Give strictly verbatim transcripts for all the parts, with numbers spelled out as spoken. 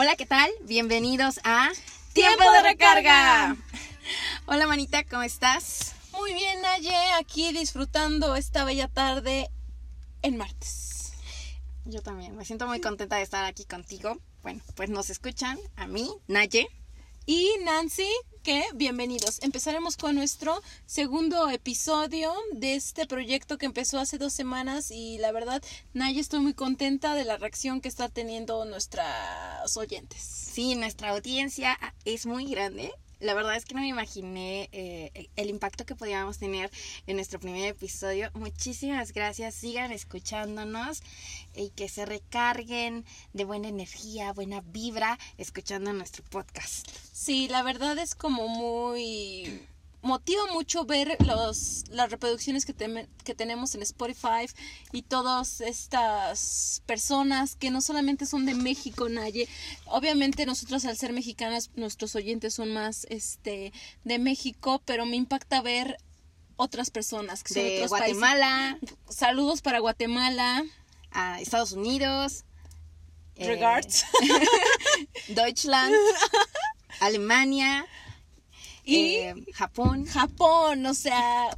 Hola, ¿qué tal? Bienvenidos a Tiempo de Recarga. Hola, manita, ¿cómo estás? Muy bien, Naye, aquí disfrutando esta bella tarde en martes. Yo también, me siento muy contenta de estar aquí contigo. Bueno, pues nos escuchan a mí, Naye. Y Nancy, que bienvenidos. Empezaremos con nuestro segundo episodio de este proyecto que empezó hace dos semanas y la verdad, Naye, estoy muy contenta de la reacción que está teniendo nuestras oyentes. Sí, nuestra audiencia es muy grande. La verdad es que no me imaginé eh, el impacto que podíamos tener en nuestro primer episodio. Muchísimas gracias, sigan escuchándonos y que se recarguen de buena energía, buena vibra, escuchando nuestro podcast. Sí, la verdad es como muy... motiva mucho ver los, las reproducciones que, te, que tenemos en Spotify y todas estas personas que no solamente son de México, Naye. Obviamente nosotros al ser mexicanas, nuestros oyentes son más este de México, pero me impacta ver otras personas que son de otros países. De Guatemala. Saludos para Guatemala. A Estados Unidos. Regards. Eh, Deutschland. Alemania. Y eh, Japón. Japón, o sea,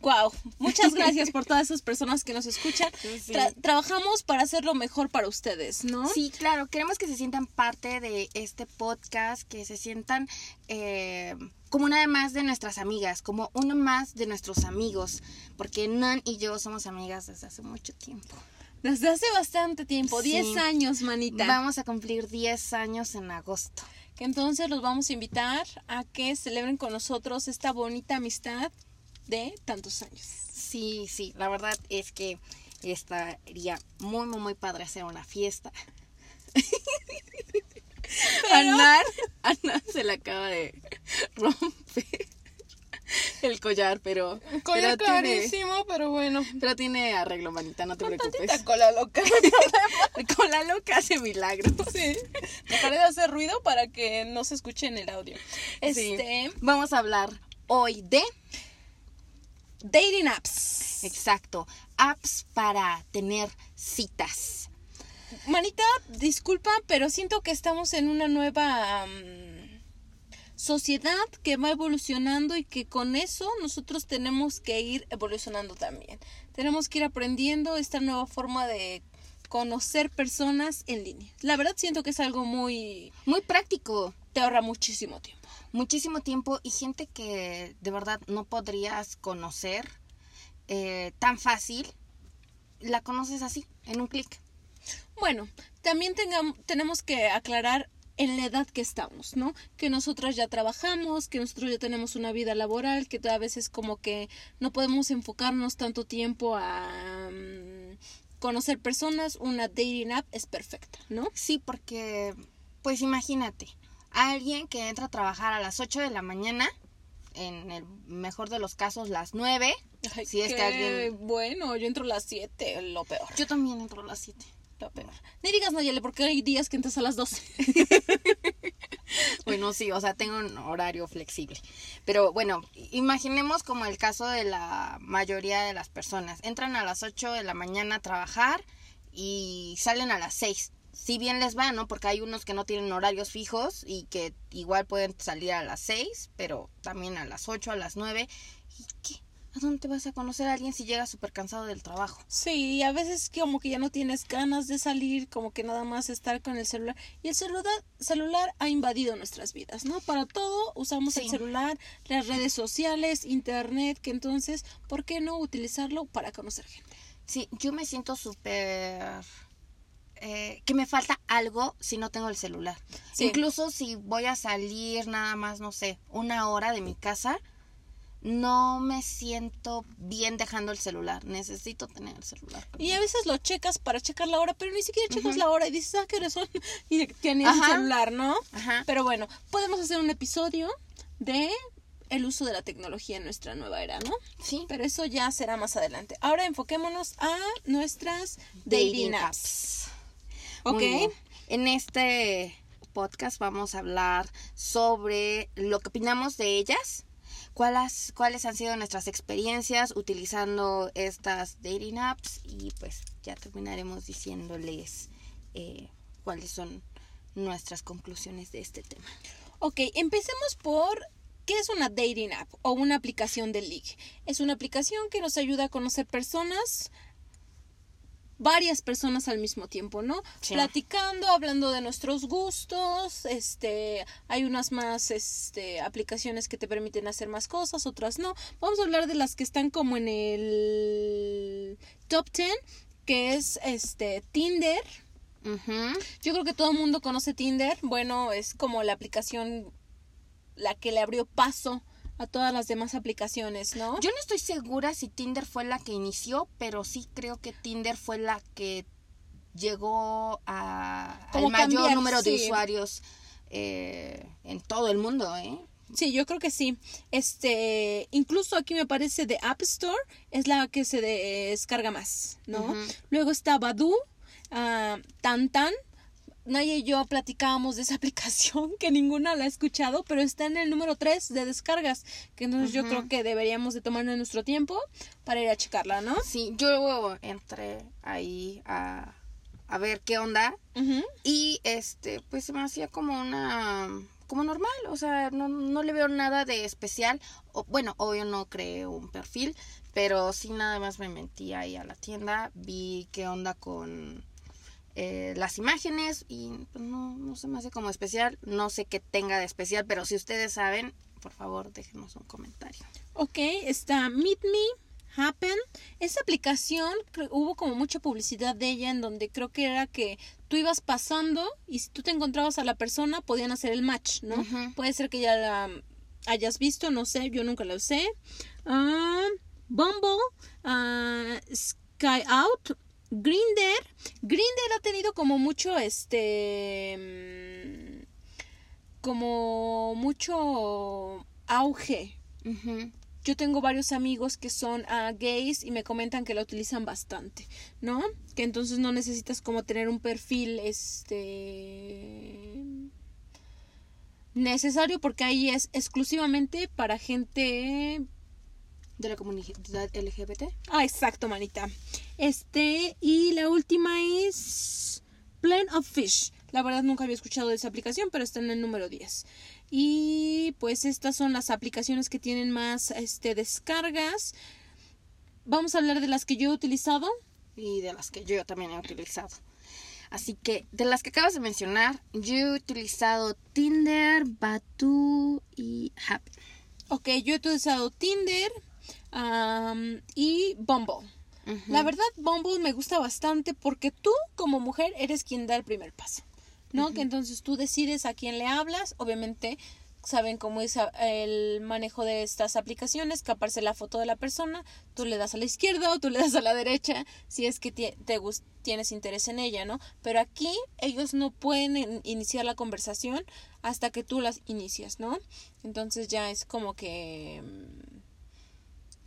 wow. Muchas gracias por todas esas personas que nos escuchan. Tra- trabajamos para hacerlo mejor para ustedes, ¿no? Sí, claro. Queremos que se sientan parte de este podcast, que se sientan eh, como una más de nuestras amigas, como uno más de nuestros amigos, porque Nan y yo somos amigas desde hace mucho tiempo. Desde hace bastante tiempo, diez sí. años, manita. Vamos a cumplir diez años en agosto. Entonces los vamos a invitar a que celebren con nosotros esta bonita amistad de tantos años. Sí, sí, la verdad es que estaría muy, muy, muy padre hacer una fiesta. Pero... Anar, Anar se le acaba de romper el collar, pero... Un collar pero clarísimo, tiene, pero bueno. Pero tiene arreglo, manita, no te con preocupes. Tantita cola loca. Cola loca hace milagros. Sí. Dejaré de hacer ruido para que no se escuche en el audio. Este... Sí. Vamos a hablar hoy de... Dating apps. Exacto. Apps para tener citas. Manita, disculpa, pero siento que estamos en una nueva... Um... sociedad que va evolucionando y que con eso nosotros tenemos que ir evolucionando también. Tenemos que ir aprendiendo esta nueva forma de conocer personas en línea. La verdad siento que es algo muy... muy práctico. Te ahorra muchísimo tiempo. Muchísimo tiempo y gente que de verdad no podrías conocer eh, tan fácil, la conoces así, en un clic. Bueno, también tengamos, tenemos que aclarar en la edad que estamos, ¿no? Que nosotras ya trabajamos, que nosotros ya tenemos una vida laboral, que a veces como que no podemos enfocarnos tanto tiempo a um, conocer personas. Una dating app es perfecta, ¿no? Sí, porque, pues imagínate, alguien que entra a trabajar a las ocho de la mañana, en el mejor de los casos las nueve. Ay, si es que alguien... Bueno, yo entro a las siete, lo peor. Yo también entro a las siete. Peor. Ni digas, Nayeli, porque hay días que entras a las doce. Bueno, sí, o sea, tengo un horario flexible. Pero bueno, imaginemos como el caso de la mayoría de las personas. Entran a las ocho de la mañana a trabajar y salen a las seis. Si bien les va, ¿no? Porque hay unos que no tienen horarios fijos y que igual pueden salir a las seis, pero también a las ocho, a las nueve. ¿Y qué? ¿A dónde vas a conocer a alguien si llegas súper cansado del trabajo? Sí, a veces como que ya no tienes ganas de salir, como que nada más estar con el celular. Y el celular, celular ha invadido nuestras vidas, ¿no? Para todo usamos sí. el celular, las redes sociales, internet, que entonces, ¿por qué no utilizarlo para conocer gente? Sí, yo me siento súper... Eh, que me falta algo si no tengo el celular. Sí. Incluso si voy a salir nada más, no sé, una hora de mi casa... No me siento bien dejando el celular. Necesito tener el celular. Y a veces lo checas para checar la hora, pero ni siquiera checas uh-huh. la hora y dices, ah, qué hora son. Y tienes Ajá. el celular, ¿no? Ajá. Pero bueno, podemos hacer un episodio de el uso de la tecnología en nuestra nueva era, ¿no? Sí. Pero eso ya será más adelante. Ahora enfoquémonos a nuestras dating, dating apps. apps. Ok. En este podcast vamos a hablar sobre lo que opinamos de ellas. ¿Cuáles, cuáles han sido nuestras experiencias utilizando estas dating apps? Y pues ya terminaremos diciéndoles eh, cuáles son nuestras conclusiones de este tema. Ok, empecemos por... ¿qué es una dating app o una aplicación de ligue? Es una aplicación que nos ayuda a conocer personas, varias personas al mismo tiempo, ¿no? Sí. Platicando, hablando de nuestros gustos, este, hay unas más este, aplicaciones que te permiten hacer más cosas, otras no. Vamos a hablar de las que están como en el top diez, que es este Tinder. Uh-huh. Yo creo que todo el mundo conoce Tinder. Bueno, es como la aplicación... la que le abrió paso a todas las demás aplicaciones, ¿no? Yo no estoy segura si Tinder fue la que inició, pero sí creo que Tinder fue la que llegó a al mayor cambiar, número sí. de usuarios eh, en todo el mundo, ¿eh? Sí, yo creo que sí. Este, incluso aquí me parece de App Store es la que se descarga más, ¿no? Uh-huh. Luego está Badoo, uh, Tantan. Naye y yo platicábamos de esa aplicación que ninguna la ha escuchado, pero está en el número tres de descargas, que entonces uh-huh. yo creo que deberíamos de tomarnos nuestro tiempo para ir a checarla, ¿no? Sí, yo entré ahí a, a ver qué onda uh-huh. y este pues se me hacía como una como normal, o sea, no, no le veo nada de especial. O, bueno, obvio no creé un perfil, pero sí nada más me metí ahí a la tienda, vi qué onda con... Eh, las imágenes y pues, no, no se me hace como especial, no sé qué tenga de especial, pero si ustedes saben, por favor déjenos un comentario. Ok, está Meet Me, Happn. Esa aplicación, hubo como mucha publicidad de ella en donde creo que era que tú ibas pasando y si tú te encontrabas a la persona podían hacer el match, ¿no? Uh-huh. Puede ser que ya la hayas visto, no sé, yo nunca la usé. Uh, Bumble, uh, Sky Out, Grindr, Grindr ha tenido como mucho, este, como mucho auge. Uh-huh. Yo tengo varios amigos que son uh, gays y me comentan que la utilizan bastante, ¿no? Que entonces no necesitas como tener un perfil, este, necesario porque ahí es exclusivamente para gente... de la comunidad L G B T. Ah, exacto, manita. Este, y la última es Plenty of Fish. La verdad nunca había escuchado de esa aplicación, pero está en el número diez. Y pues estas son las aplicaciones que tienen más este, descargas. Vamos a hablar de las que yo he utilizado. Y de las que yo también he utilizado. Así que, de las que acabas de mencionar, yo he utilizado Tinder, Badoo y Happn. Ok, yo he utilizado Tinder... Um, y Bumble. Uh-huh. La verdad, Bumble me gusta bastante porque tú, como mujer, eres quien da el primer paso, ¿no? Uh-huh. Que entonces tú decides a quién le hablas. Obviamente, saben cómo es el manejo de estas aplicaciones, que aparece la foto de la persona, tú le das a la izquierda o tú le das a la derecha, si es que te, te gust- tienes interés en ella, ¿no? Pero aquí, ellos no pueden in- iniciar la conversación hasta que tú las inicias, ¿no? Entonces ya es como que...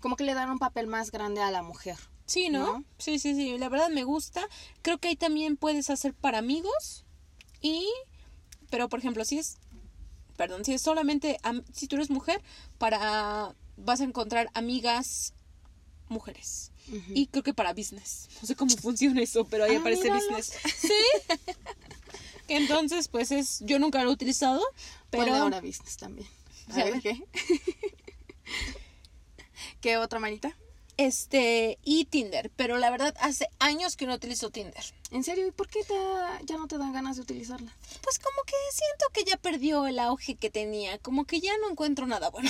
como que le dan un papel más grande a la mujer. Sí, ¿no? ¿no? Sí, sí, sí. La verdad me gusta. Creo que ahí también puedes hacer para amigos. Y... pero, por ejemplo, si es... Perdón, si es solamente... si tú eres mujer, para... vas a encontrar amigas mujeres. Uh-huh. Y creo que para business. No sé cómo funciona eso, pero ahí ah, aparece míralos. Business. ¿Sí? Que entonces, pues es... yo nunca lo he utilizado, pero... bueno, ahora business también. A ver, ¿qué? ¿Qué otra, manita? Este, y Tinder. Pero la verdad, hace años que no utilizo Tinder. ¿En serio? ¿Y por qué te, ya no te dan ganas de utilizarla? Pues como que siento que ya perdió el auge que tenía. Como que ya no encuentro nada bueno.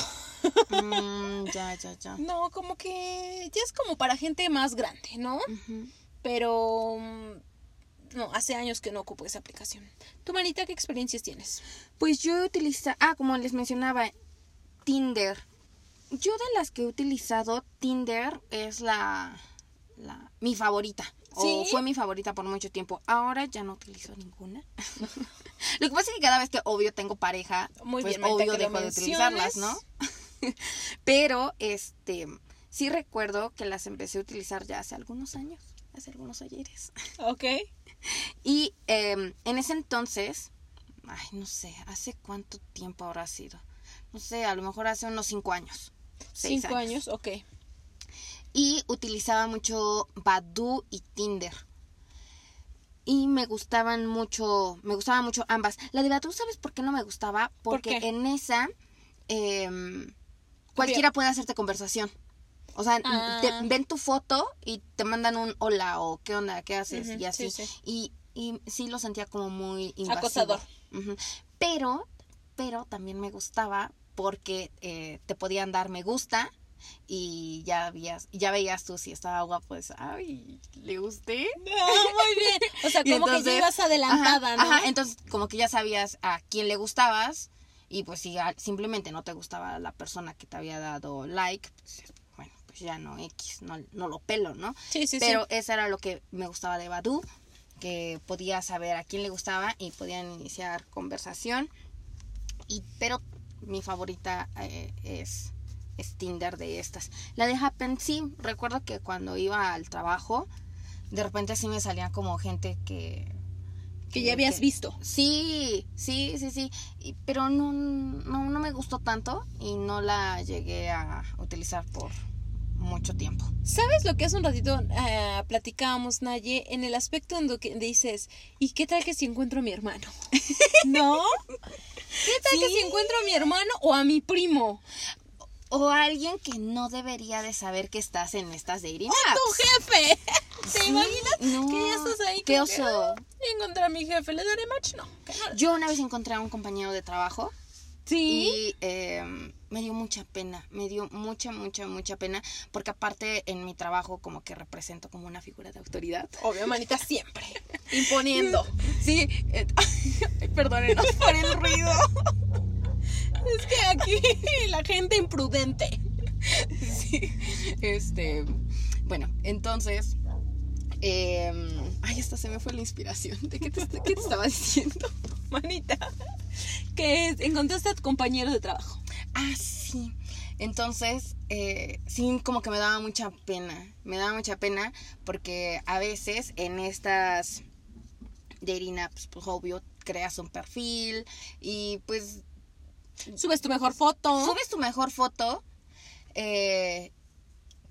Mm, ya, ya, ya. No, como que ya es como para gente más grande, ¿no? Uh-huh. Pero... no, hace años que no ocupo esa aplicación. ¿Tu manita qué experiencias tienes? Pues yo utilizo... ah, como les mencionaba, Tinder. Yo de las que he utilizado, Tinder es la, la mi favorita. ¿Sí? O fue mi favorita por mucho tiempo. Ahora ya no utilizo ninguna. Lo que pasa es que cada vez que obvio tengo pareja, muy pues bien, obvio dejo de utilizarlas, ¿no? Pero este sí recuerdo que las empecé a utilizar ya hace algunos años, hace algunos ayeres. Ok. Y eh, en ese entonces, ay, no sé, ¿hace cuánto tiempo habrá sido? No sé, a lo mejor hace unos cinco años. Cinco años. años, ok. Y utilizaba mucho Badoo y Tinder. y me gustaban mucho, me gustaban mucho ambas. La de Badoo, ¿sabes por qué no me gustaba? Porque ¿Por en esa eh, cualquiera puede hacerte conversación. O sea, ah. te, ven tu foto y te mandan un hola o qué onda, qué haces, uh-huh, y así. Sí, sí. Y, y sí lo sentía como muy invasivo. Acosador. Uh-huh. Pero, pero también me gustaba porque eh, te podían dar me gusta y ya veías, ya veías tú si estaba guapo, pues, ay, ¿le gusté? No, muy bien. O sea, como entonces, que ya ibas adelantada, ajá, ¿no? Ajá, entonces como que ya sabías a quién le gustabas y pues si simplemente no te gustaba la persona que te había dado like, pues, bueno, pues ya no, X, no, no lo pelo, ¿no? Sí, sí, Pero sí. Pero eso era lo que me gustaba de Badoo, que podía saber a quién le gustaba y podían iniciar conversación. Y pero mi favorita eh, es... es Tinder de estas. La de Happn, sí, recuerdo que cuando iba al trabajo, de repente sí me salían como gente que... Que, que ya habías que, visto. Sí, sí, sí, sí. Y, pero no, no, no me gustó tanto y no la llegué a utilizar por mucho tiempo. ¿Sabes lo que hace un ratito uh, platicábamos, Naye, en el aspecto en lo que dices, ¿y qué tal que si encuentro a mi hermano? ¿No? ¿Qué tal sí. que si encuentro a mi hermano o a mi primo? O alguien que no debería de saber que estás en estas dating apps. ¡Oh, tu jefe! ¿Te sí, imaginas no. que ya estás ahí? ¡Qué oso! Oh, encontré a mi jefe, ¿le daré match? No, no. Yo una vez encontré a un compañero de trabajo. Sí. Y eh, me dio mucha pena, me dio mucha, mucha, mucha pena. Porque aparte en mi trabajo como que represento como una figura de autoridad. Obvio, manita, siempre. Imponiendo. Sí. Eh, perdónenos por el ruido. Es que aquí la gente imprudente. Sí. Este, bueno, entonces eh, ay, hasta se me fue la inspiración. ¿De qué te, qué te estaba diciendo? Manita, que encontraste a tu compañero de trabajo. Ah, sí. Entonces, eh, sí, como que me daba mucha pena. Me daba mucha pena porque a veces en estas dating apps, pues obvio, creas un perfil y pues subes tu mejor foto. Subes tu mejor foto. Eh,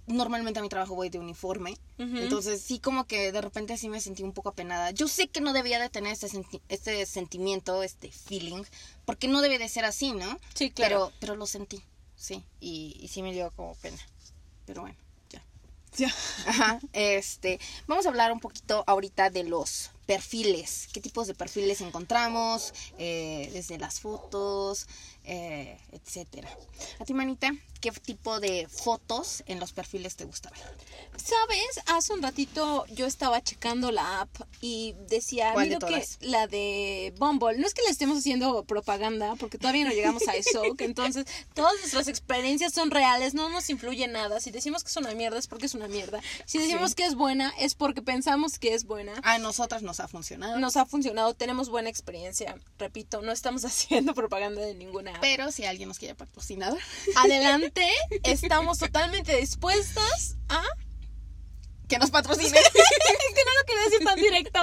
normalmente a mi trabajo voy de uniforme. Uh-huh. Entonces sí, como que de repente sí me sentí un poco apenada. Yo sé que no debía de tener este, senti- este sentimiento, este feeling, porque no debe de ser así, ¿no? Sí, claro. Pero, pero lo sentí, sí. Y, y sí me dio como pena. Pero bueno, ya. Ya. Ajá. Este, vamos a hablar un poquito ahorita de los perfiles, qué tipos de perfiles encontramos, eh, desde las fotos, eh, etcétera. A ti, manita, ¿qué tipo de fotos en los perfiles te gusta ver? ¿Sabes? Hace un ratito yo estaba checando la app y decía, ¿cuál de todas? Que la de Bumble. No es que le estemos haciendo propaganda, porque todavía no llegamos a eso, que entonces todas nuestras experiencias son reales, no nos influye nada. Si decimos que es una mierda, es porque es una mierda. Si decimos sí. que es buena, es porque pensamos que es buena. A nosotras no. Nos ha funcionado. Nos ha funcionado, tenemos buena experiencia. Repito, no estamos haciendo propaganda de ninguna. Pero si alguien nos quiere patrocinar, adelante, estamos totalmente dispuestas a que nos patrocinen. Es que no lo quería decir tan directo.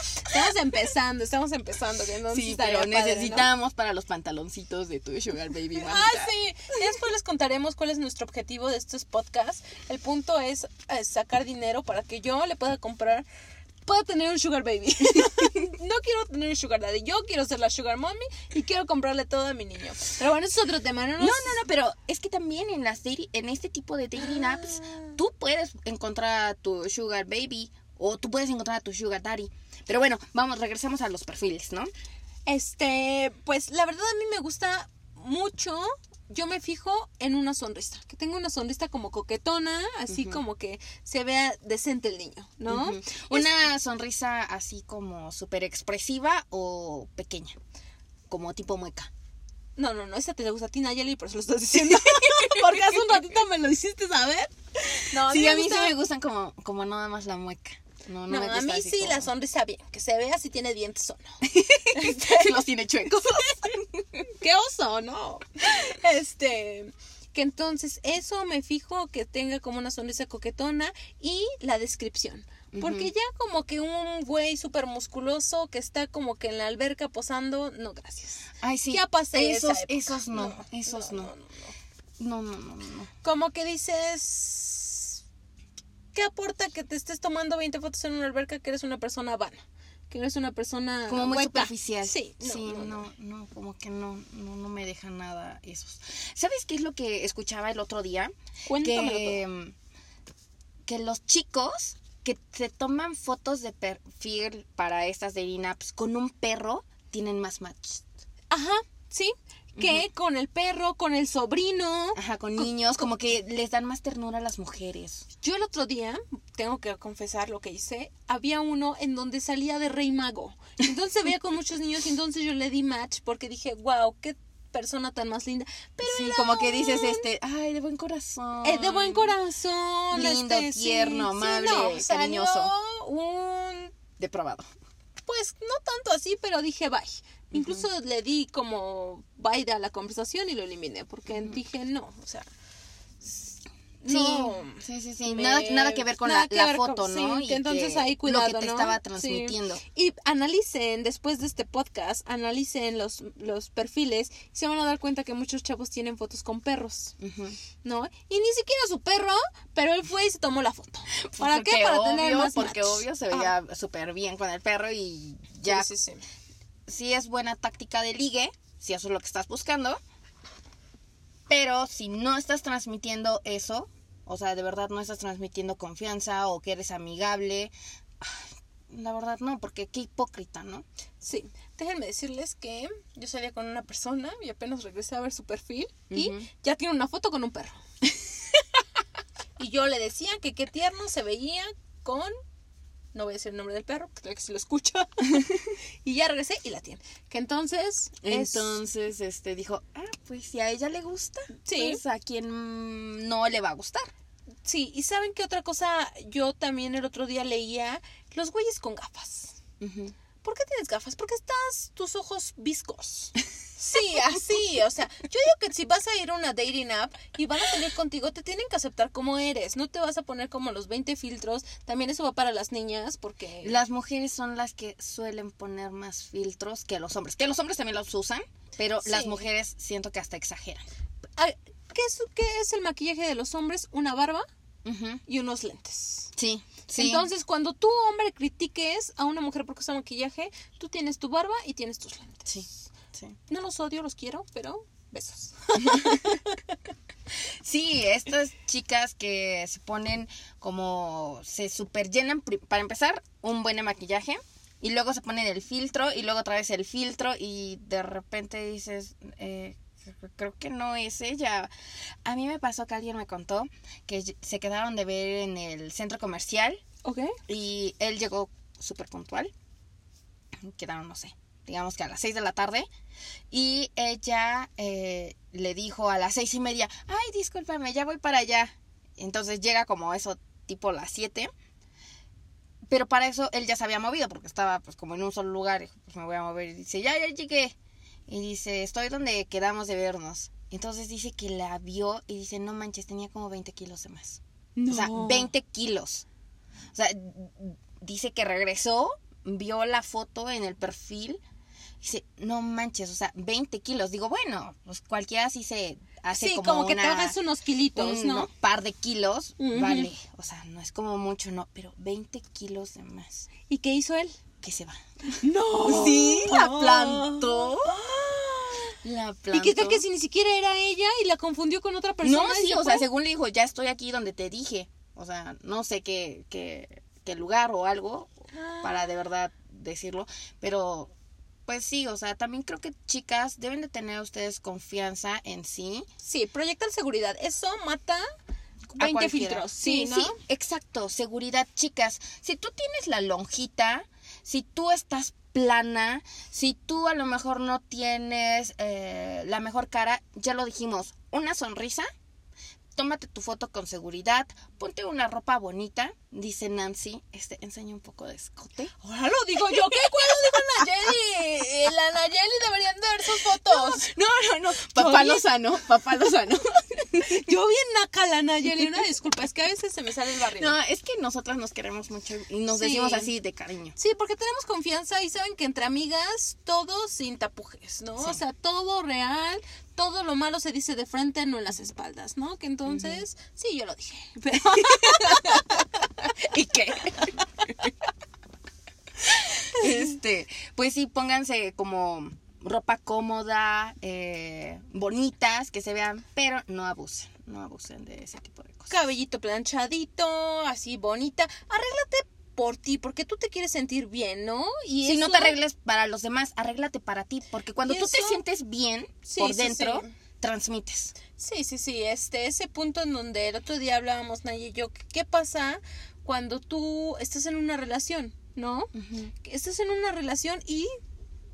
Estamos empezando, estamos empezando. No sí, pero padre, necesitamos, ¿no?, para los pantaloncitos de tu Sugar Baby Mamita. Ah, sí. Después les contaremos cuál es nuestro objetivo de estos podcasts. El punto es, es sacar dinero para que yo le pueda comprar, pueda tener un Sugar Baby. No quiero tener un Sugar Daddy, yo quiero ser la Sugar Mommy y quiero comprarle todo a mi niño. Pero bueno, eso es otro tema. No, nos... no, no, no, pero es que también en, las dating, en este tipo de dating ah. apps tú puedes encontrar a tu Sugar Baby o tú puedes encontrar a tu Sugar Daddy. Pero bueno, vamos, regresemos a los perfiles, ¿no? Este, pues la verdad a mí me gusta mucho, yo me fijo en una sonrisa, que tenga una sonrisa como coquetona, así uh-huh. como que se vea decente el niño, ¿no? Uh-huh. Una es... sonrisa así como súper expresiva o pequeña, como tipo mueca. No, no, no, esa te gusta a ti, Nayeli, por eso lo estás diciendo. Porque hace un ratito me lo hiciste saber. No, sí, a mí, a mí gusta... sí me gustan como, como nada más la mueca. No, no, no a mí sí como... la sonrisa bien, que se vea si tiene dientes o no. Este, si los tiene chuecos. Qué oso, ¿no? Este, que entonces eso me fijo, que tenga como una sonrisa coquetona y la descripción. Porque uh-huh. ya como que un güey súper musculoso que está como que en la alberca posando, no, gracias. Ay, sí. Ya pasé esos, esa época. Esos no, no esos no. No no no, no. no, no, no, no. Como que dices... ¿qué aporta que te estés tomando veinte fotos en una alberca que eres una persona vana? Que eres una persona como muy hueca. Superficial. Sí, no, sí, no, no, no, no, como que no, no, no me deja nada esos. ¿Sabes qué es lo que escuchaba el otro día? Cuéntamelo que, que los chicos que se toman fotos de perfil para estas de in-apps con un perro tienen más match. Ajá, sí. Que uh-huh. con el perro, con el sobrino. Ajá, con, con niños, con, como que les dan más ternura a las mujeres. Yo el otro día, tengo que confesar lo que hice, había uno en donde salía de Rey Mago. Entonces se veía con muchos niños y entonces yo le di match porque dije, wow, qué persona tan más linda. Pero sí, como un... que dices, este, ay, de buen corazón. Eh, de buen corazón. Lindo, este, tierno, sí, amable, sí, no, cariñoso. Un... depravado. Pues no tanto así, pero dije bye. Uh-huh. Incluso le di como bye a la conversación y lo eliminé porque uh-huh. dije no, o sea, no, sí, sí, sí, me... nada, nada que ver con la, la ver foto, con, ¿no? Sí, y entonces que ahí cuidado, lo que te ¿no? estaba transmitiendo. Sí. Y analicen, después de este podcast, analicen los, los perfiles y se van a dar cuenta que muchos chavos tienen fotos con perros, uh-huh. ¿no? Y ni siquiera su perro, pero él fue y se tomó la foto. ¿Para porque qué? Para obvio, tener más porque match. Obvio se veía ah. súper bien con el perro y ya. Sí, sí, sí. Sí es buena táctica de ligue, si eso es lo que estás buscando. Pero si no estás transmitiendo eso, o sea, de verdad no estás transmitiendo confianza o que eres amigable, la verdad no, porque qué hipócrita, ¿no? Sí, déjenme decirles que yo salía con una persona y apenas regresé a ver su perfil uh-huh. y ya tiene una foto con un perro. Y yo le decía que qué tierno se veía con... no voy a decir el nombre del perro, porque creo que si lo escucha. Y ya regresé y la tiene. Que entonces... Es... entonces, este, dijo, ah, pues si a ella le gusta, sí. pues a quien no le va a gustar. Sí, y ¿saben qué otra cosa? Yo también el otro día leía los güeyes con gafas. Uh-huh. ¿Por qué tienes gafas? Porque estás tus ojos viscos. Sí, así, o sea, yo digo que si vas a ir a una dating app y van a salir contigo, te tienen que aceptar como eres, no te vas a poner como los veinte filtros, también eso va para las niñas porque... las mujeres son las que suelen poner más filtros que los hombres, que los hombres también los usan, pero sí. Las mujeres siento que hasta exageran. ¿Qué es, qué es el maquillaje de los hombres? Una barba uh-huh. y unos lentes. Sí. Sí. Entonces, cuando tú, hombre, critiques a una mujer porque usa maquillaje, tú tienes tu barba y tienes tus lentes. Sí. Sí. No los odio, los quiero, pero besos. Sí, estas chicas que se ponen como, se super llenan, para empezar, un buen maquillaje, y luego se ponen el filtro, y luego traes el filtro, y de repente dices, eh, creo que no es ella. A mí me pasó que alguien me contó que se quedaron de ver en el centro comercial, okay. Y él llegó súper puntual, quedaron, no sé, digamos que a las seis de la tarde, y ella eh, le dijo a las seis y media, ay, discúlpame, ya voy para allá. Entonces llega como eso, tipo las siete, pero para eso él ya se había movido, porque estaba pues como en un solo lugar, y, pues me voy a mover, y dice, ya, ya llegué, y dice, estoy donde quedamos de vernos. Entonces dice que la vio, y dice, no manches, tenía como veinte kilos de más, no. O sea, veinte kilos, o sea, dice que regresó, vio la foto en el perfil, dice, no manches, o sea, veinte kilos. Digo, bueno, pues cualquiera sí se hace, sí, como, como que una, te hagas unos kilitos, un, ¿no? Un par de kilos, uh-huh. Vale, o sea, no es como mucho, no, pero veinte kilos de más. ¿Y qué hizo él? Que se va. ¡No! Sí, la plantó. La plantó. ¿Y qué tal que si ni siquiera era ella y la confundió con otra persona? No, sí, o sea, según le dijo, ya estoy aquí donde te dije, o sea, no sé qué, qué, qué lugar o algo, para de verdad decirlo, pero... pues sí, o sea, también creo que chicas deben de tener ustedes confianza en sí. Sí, proyectan seguridad. Eso mata veinte filtros. Sí, sí, ¿no? Sí, exacto. Seguridad, chicas. Si tú tienes la lonjita, si tú estás plana, si tú a lo mejor no tienes eh, la mejor cara, ya lo dijimos, una sonrisa, tómate tu foto con seguridad, ponte una ropa bonita, dice Nancy, este, enseña un poco de escote. Ahora lo digo yo, ¿qué? ¿Cuándo dijo Nayeli? La Nayeli deberían de ver sus fotos. No, no, no, no. Papá yo Lozano, bien... papá Lozano. Yo bien naca la Nayeli, una disculpa, es que a veces se me sale el barrio. No, es que nosotras nos queremos mucho y nos sí. decimos así de cariño. Sí, porque tenemos confianza y saben que entre amigas todo sin tapujes, ¿no? Sí. O sea, todo real. Todo lo malo se dice de frente, no en las espaldas, ¿no? Que entonces, uh-huh. sí, yo lo dije. Pero... pues sí, pónganse como ropa cómoda, eh, bonitas, que se vean, pero no abusen, no abusen de ese tipo de cosas. Cabellito planchadito, así bonita, arréglate por ti, porque tú te quieres sentir bien, ¿no? Y si eso... no te arregles para los demás, arréglate para ti, porque cuando tú eso... te sientes bien, sí, por sí, dentro... Sí. transmites. Sí, sí, sí, este, ese punto en donde el otro día hablábamos Naye y yo, ¿qué pasa cuando tú estás en una relación, no? Uh-huh. Estás en una relación y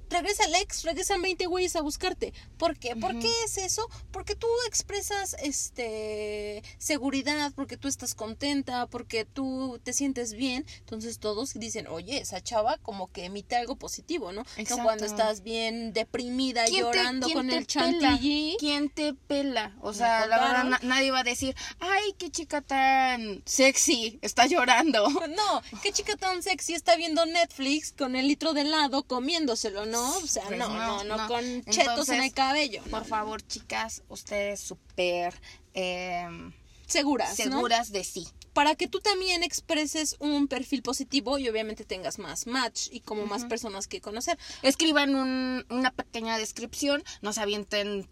regresa el ex, regresan veinte güeyes a buscarte. ¿Por qué? Uh-huh. ¿Por qué es eso? Porque tú expresas este seguridad, porque tú estás contenta, porque tú te sientes bien. Entonces todos dicen, oye, esa chava como que emite algo positivo, ¿no? Exacto. No cuando estás bien deprimida, llorando te, con el chantilly. ¿Quién te pela? O sea, la verdad, na- nadie va a decir, ay, qué chica tan sexy, está llorando. No, qué chica tan sexy está viendo Netflix con el litro de helado comiéndoselo, ¿no? No, o sea, pues no, no, no, no, con chetos entonces, en el cabello. No, por favor, chicas, ustedes súper eh, seguras, seguras ¿no? de sí. Para que tú también expreses un perfil positivo y obviamente tengas más match y como uh-huh. más personas que conocer. Escriban un, una pequeña descripción, no se avienten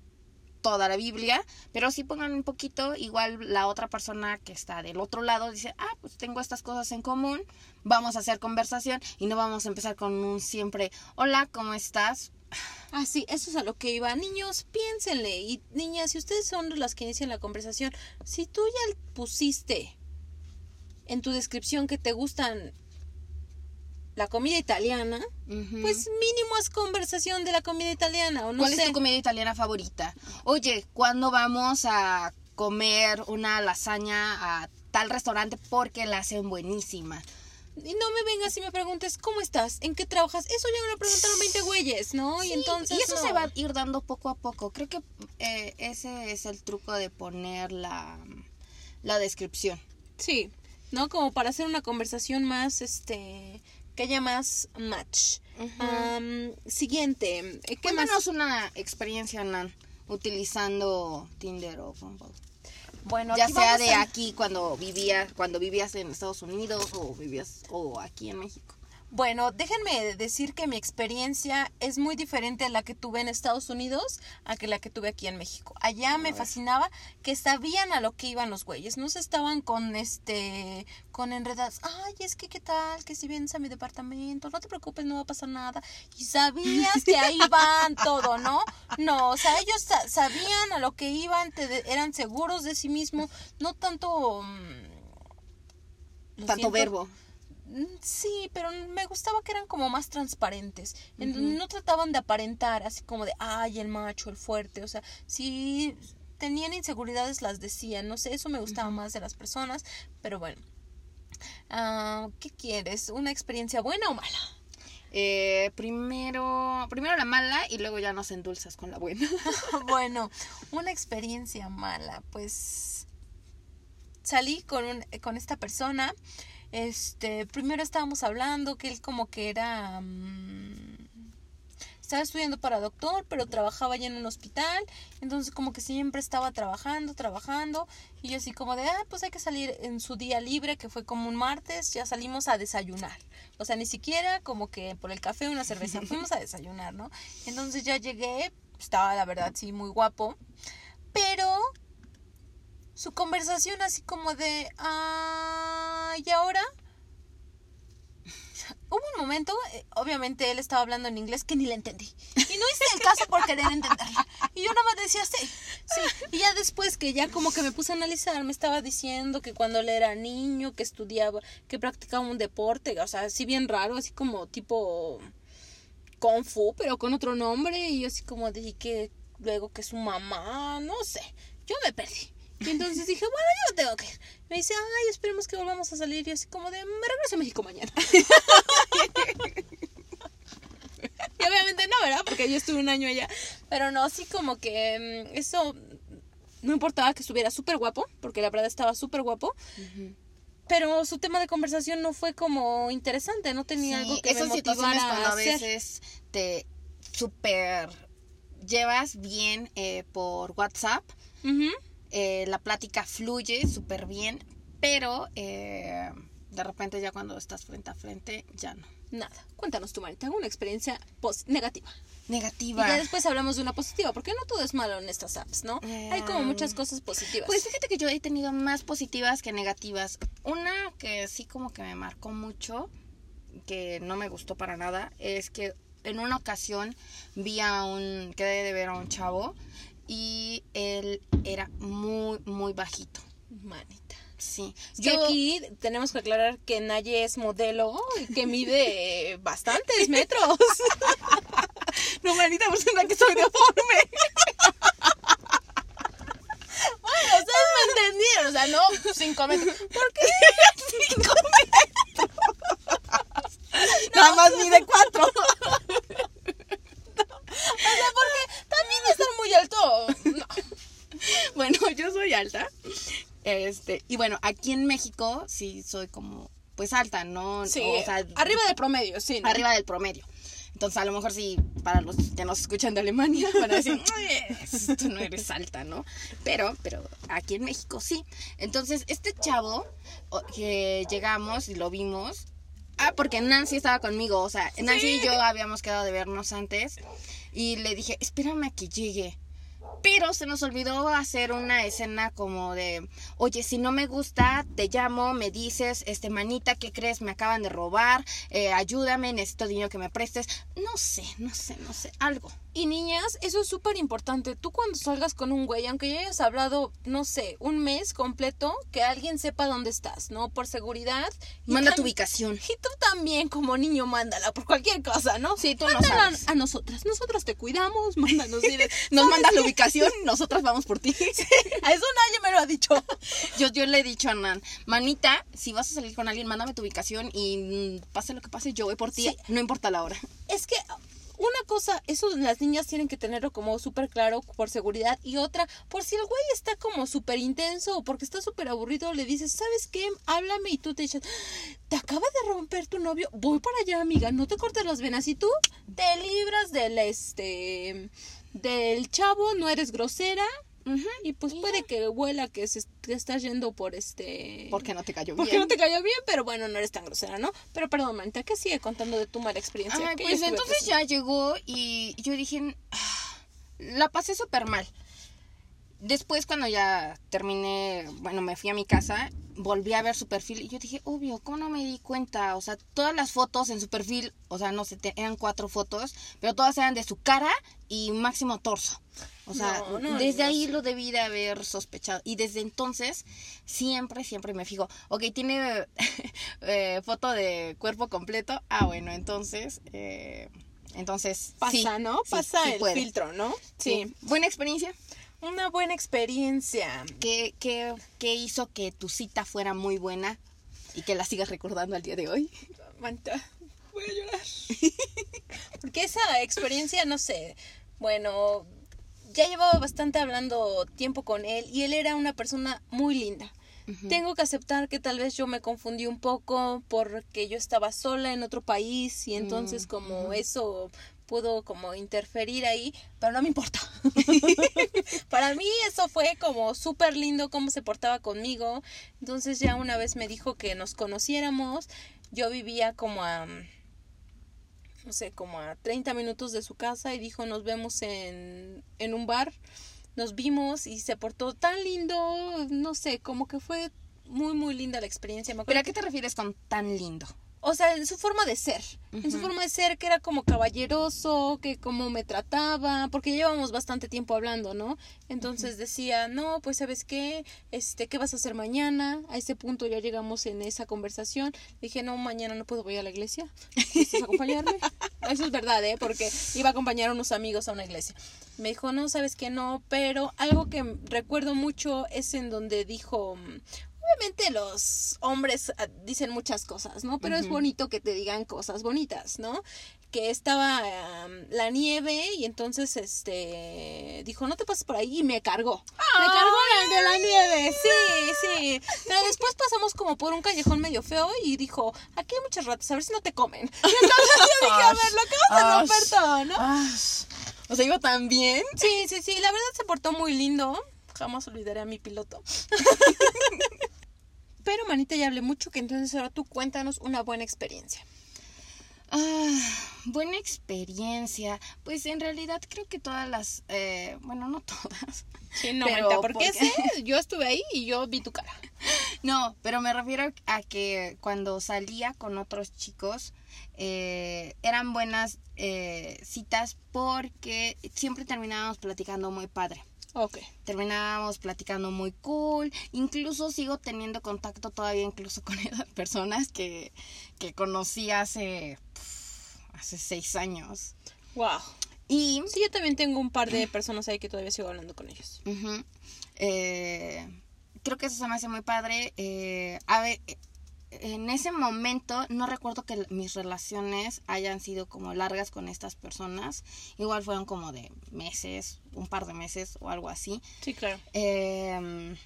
toda la Biblia, pero sí pongan un poquito, igual la otra persona que está del otro lado dice, ah, pues tengo estas cosas en común, vamos a hacer conversación y no vamos a empezar con un siempre, hola, ¿cómo estás? Ah, sí, eso es a lo que iba. Niños, piénsenle, y niñas, si ustedes son las que inician la conversación, si tú ya pusiste en tu descripción que te gustan la comida italiana, uh-huh. pues mínimo es conversación de la comida italiana o no ¿Cuál sé? es tu comida italiana favorita? Oye, ¿cuándo vamos a comer una lasaña a tal restaurante porque la hacen buenísima? Y no me vengas y me preguntes, ¿cómo estás? ¿En qué trabajas? Eso ya me lo preguntaron veinte güeyes, ¿no? Sí, y entonces y eso no. se va a ir dando poco a poco. Creo que eh, ese es el truco de poner la, la descripción. Sí, ¿no? Como para hacer una conversación más, este... que haya más match. Uh-huh. um, Siguiente, ¿qué Cuéntanos más? una experiencia, Nan, utilizando Tinder o Bumble. Bueno, ya sea de a... aquí cuando vivías, cuando vivías en Estados Unidos o vivías o aquí en México. Bueno, déjenme decir que mi experiencia es muy diferente a la que tuve en Estados Unidos a que la que tuve aquí en México. Allá me fascinaba que sabían a lo que iban los güeyes. No se estaban con este, con enredadas. Ay, es que qué tal, que si vienes a mi departamento, no te preocupes, no va a pasar nada. Y sabías que ahí van todo, ¿no? No, o sea, ellos sabían a lo que iban, te, eran seguros de sí mismos. No tanto... Tanto siento, verbo. Sí, pero me gustaba que eran como más transparentes. Uh-huh. No trataban de aparentar así como de, ay, el macho, el fuerte. O sea, si tenían inseguridades las decían. No sé, eso me gustaba uh-huh. más de las personas. Pero bueno, uh, ¿qué quieres? ¿Una experiencia buena o mala? Eh, primero, primero la mala y luego ya nos endulzas con la buena. Bueno, una experiencia mala. Pues salí con, un, con esta persona. Este, primero estábamos hablando que él como que era, um, estaba estudiando para doctor, pero trabajaba ya en un hospital, entonces como que siempre estaba trabajando, trabajando, y yo así como de, ah, pues hay que salir en su día libre, que fue como un martes, ya salimos a desayunar, o sea, ni siquiera como que por el café o una cerveza, fuimos a desayunar, ¿no? Entonces ya llegué, estaba la verdad sí muy guapo, pero... su conversación así como de, ah, ¿y ahora? Hubo un momento, obviamente él estaba hablando en inglés que ni le entendí. Y no hice el caso por querer entenderla. Y yo nada más decía, sí, sí. Y ya después que ya como que me puse a analizar, me estaba diciendo que cuando él era niño, que estudiaba, que practicaba un deporte, o sea, así bien raro, así como tipo Kung Fu, pero con otro nombre. Y yo así como dije que luego que su mamá, no sé, yo me perdí. Y entonces dije, bueno, yo tengo que ir. Me dice, ay, esperemos que volvamos a salir. Y así como de, me regreso a México mañana. Y obviamente no, ¿verdad? Porque yo estuve un año allá. Pero no, sí como que eso... No importaba que estuviera súper guapo, porque la verdad estaba súper guapo. Uh-huh. Pero su tema de conversación no fue como interesante. No tenía sí, algo que me motivara a cuando hacer. A veces te súper llevas bien eh, por WhatsApp. Ajá. Uh-huh. Eh, la plática fluye súper bien, pero eh, de repente ya cuando estás frente a frente, ya no. Nada. Cuéntanos tú, Marita, una experiencia post- negativa. Negativa. Y ya después hablamos de una positiva, porque no todo es malo en estas apps, ¿no? Eh, Hay como muchas cosas positivas. Pues fíjate que yo he tenido más positivas que negativas. Una que sí como que me marcó mucho, que no me gustó para nada, es que en una ocasión vi a un, quedé de ver a un chavo y él era muy, muy bajito. Manita. Sí. Yo... Que aquí tenemos que aclarar que Nayi es modelo y que mide bastantes metros. No, manita, por una que soy deforme. Bueno, ustedes me entendieron. O sea, no, cinco metros. ¿Por qué? Cinco metros. No. Nada más mide cuatro. O sea, porque también estar muy alto. No. Bueno, yo soy alta. Este, y bueno, aquí en México sí soy como, pues alta, ¿no? Sí, o sea, arriba del promedio, sí, ¿no? Arriba del promedio. Entonces, a lo mejor sí, para los que nos escuchan de Alemania, van a decir, tú no eres alta, ¿no? Pero, pero aquí en México sí. Entonces, este chavo, que llegamos y lo vimos, ah, porque Nancy estaba conmigo, o sea, Nancy sí. Y yo habíamos quedado de vernos antes, y le dije, espérame a que llegue. Pero se nos olvidó hacer una escena como de, oye, si no me gusta, te llamo, me dices, este, manita, ¿qué crees? Me acaban de robar, eh, ayúdame, necesito dinero que me prestes. No sé, no sé, no sé, algo. Y niñas, eso es súper importante. Tú cuando salgas con un güey, aunque ya hayas hablado, no sé, un mes completo, que alguien sepa dónde estás, ¿no? Por seguridad. Manda tam- tu ubicación. Y tú también, como niño, mándala por cualquier cosa, ¿no? Sí, tú mándala, no sabes. A nosotras. Nosotras te cuidamos, mándanos. Nos mandas la ubicación. Nosotras vamos por ti. Sí. A eso nadie me lo ha dicho. Yo, yo le he dicho a Nan, manita, si vas a salir con alguien, mándame tu ubicación y pase lo que pase, yo voy por ti, sí. No importa la hora. Es que una cosa, eso las niñas tienen que tenerlo como súper claro por seguridad, y otra, por si el güey está como súper intenso o porque está súper aburrido, le dices, ¿sabes qué? Háblame, y tú te dices, te acaba de romper tu novio, voy para allá, amiga, no te cortes las venas, y tú te libras del este... del chavo, no eres grosera. Uh-huh. Y pues yeah. Puede que huela que se que estás yendo por este... Porque no te cayó bien. Porque no te cayó bien, pero bueno, no eres tan grosera, ¿no? Pero perdón, manita, ¿qué sigue contando de tu mala experiencia? Ay, pues entonces presente. Ya llegó y yo dije... Ah, la pasé súper mal. Después cuando ya terminé, bueno, me fui a mi casa, volví a ver su perfil y yo dije, obvio, ¿cómo no me di cuenta? O sea, todas las fotos en su perfil, o sea, no sé, eran cuatro fotos, pero todas eran de su cara y máximo torso. O sea, no, no, desde no, ahí no. Lo debí de haber sospechado. Y desde entonces, siempre, siempre me fijo. Ok, tiene eh, foto de cuerpo completo. Ah, bueno, entonces... Eh, entonces, pasa, sí, ¿no? Pasa sí, el sí filtro, ¿no? Sí. Sí. Buena experiencia. Una buena experiencia. ¿Qué, qué, ¿Qué hizo que tu cita fuera muy buena y que la sigas recordando al día de hoy? Manta, voy a llorar. Porque esa experiencia, no sé, bueno, ya llevaba bastante hablando tiempo con él y él era una persona muy linda. Uh-huh. Tengo que aceptar que tal vez yo me confundí un poco porque yo estaba sola en otro país y entonces uh-huh. como eso... pudo como interferir ahí, pero no me importa. Para mí eso fue como súper lindo cómo se portaba conmigo. Entonces ya una vez me dijo que nos conociéramos. Yo vivía como a, no sé, como a treinta minutos de su casa y dijo nos vemos en, en un bar. Nos vimos y se portó tan lindo, no sé, como que fue muy muy linda la experiencia. ¿Pero a qué te refieres con tan lindo? O sea, en su forma de ser, uh-huh. en su forma de ser, que era como caballeroso, que como me trataba, porque llevamos bastante tiempo hablando, ¿no? Entonces uh-huh. decía, no, pues, ¿sabes qué? Este, ¿qué vas a hacer mañana? A ese punto ya llegamos en esa conversación. Dije, no, mañana no puedo, voy a la iglesia. ¿Quieres acompañarme? Eso es verdad, ¿eh? Porque iba a acompañar a unos amigos a una iglesia. Me dijo, no, ¿sabes qué? No, pero algo que recuerdo mucho es en donde dijo... Obviamente los hombres dicen muchas cosas, ¿no? Pero uh-huh. es bonito que te digan cosas bonitas, ¿no? Que estaba um, la nieve y entonces este dijo, no te pases por ahí, y me cargó. ¡Ay! Me cargó la de la nieve, sí, sí. Pero después pasamos como por un callejón medio feo y dijo, aquí hay muchas ratas, a ver si no te comen. Y entonces yo dije, a ver, lo acabas de romper todo, ¿no? O sea, iba tan bien. Sí, sí, sí, la verdad se portó muy lindo. Jamás olvidaré a mi piloto. Pero, manita, ya hablé mucho, que entonces ahora tú cuéntanos una buena experiencia. Ah, buena experiencia. Pues en realidad creo que todas las, eh, bueno, no todas. Sí, no, pero, manita, porque, porque... ¿sí? Yo estuve ahí y yo vi tu cara. No, pero me refiero a que cuando salía con otros chicos, eh, eran buenas eh, citas porque siempre terminábamos platicando muy padre. Okay. Terminábamos platicando muy cool. Incluso sigo teniendo contacto todavía, incluso con esas personas que, que conocí hace pff, hace seis años. Wow. Y sí, yo también tengo un par de personas ahí que todavía sigo hablando con ellos. Uh-huh. eh, Creo que eso se me hace muy padre. eh, A ver, en ese momento no recuerdo que mis relaciones hayan sido como largas con estas personas. Igual fueron como de meses, un par de meses o algo así. Sí, claro. Eh,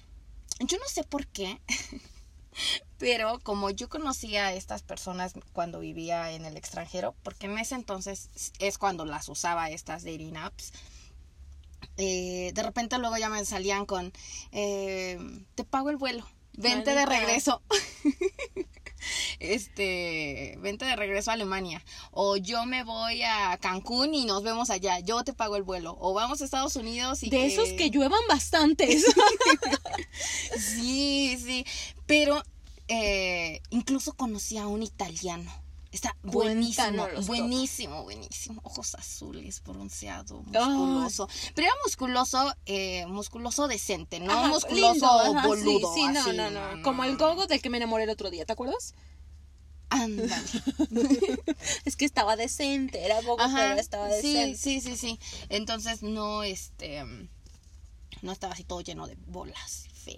yo no sé por qué, pero como yo conocía a estas personas cuando vivía en el extranjero, porque en ese entonces es cuando las usaba estas dating apps, eh, de repente luego ya me salían con, eh, te pago el vuelo. Vente de regreso. Este, vente de regreso a Alemania. O yo me voy a Cancún y nos vemos allá. Yo te pago el vuelo. O vamos a Estados Unidos y de que... esos que lluevan bastantes. Sí, sí. Pero eh, incluso conocí a un italiano. Está buenísimo, buenísimo, buenísimo. Ojos azules, bronceado, musculoso. Oh. Pero era musculoso, eh, musculoso decente, no ajá, musculoso lindo, ajá, boludo. Sí, sí, así, no, no, no, no. Como el gogo del que me enamoré el otro día, ¿te acuerdas? Ándale. Es que estaba decente, era gogo, ajá, pero estaba decente. Sí, sí, sí, sí. Entonces no, este, no estaba así todo lleno de bolas, feo.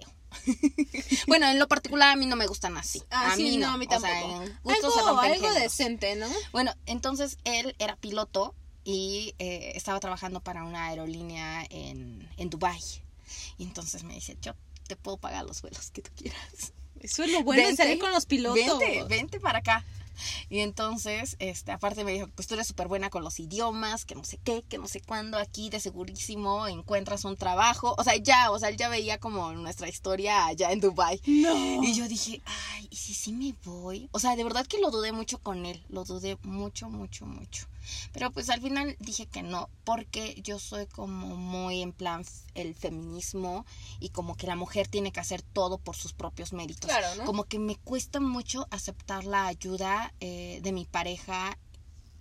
Bueno, en lo particular a mí no me gustan así. Ah, a mí sí, no, no, a mí tampoco. O sea, gustos algo, algo decente, ¿no? Bueno, entonces él era piloto y eh, estaba trabajando para una aerolínea en, en Dubái. Y entonces me dice, yo te puedo pagar los vuelos que tú quieras. Eso es lo bueno de salir con los pilotos. Vente, vente para acá. Y entonces, este, aparte me dijo, pues tú eres súper buena con los idiomas, que no sé qué, que no sé cuándo, aquí de segurísimo encuentras un trabajo. O sea, ya, o sea, él ya veía como nuestra historia allá en Dubái. No. Y yo dije, ay, ¿y si sí me voy? O sea, de verdad que lo dudé mucho con él, lo dudé mucho, mucho, mucho. Pero pues al final dije que no, porque yo soy como muy en plan el feminismo y como que la mujer tiene que hacer todo por sus propios méritos. Claro, ¿no? Como que me cuesta mucho aceptar la ayuda eh, de mi pareja,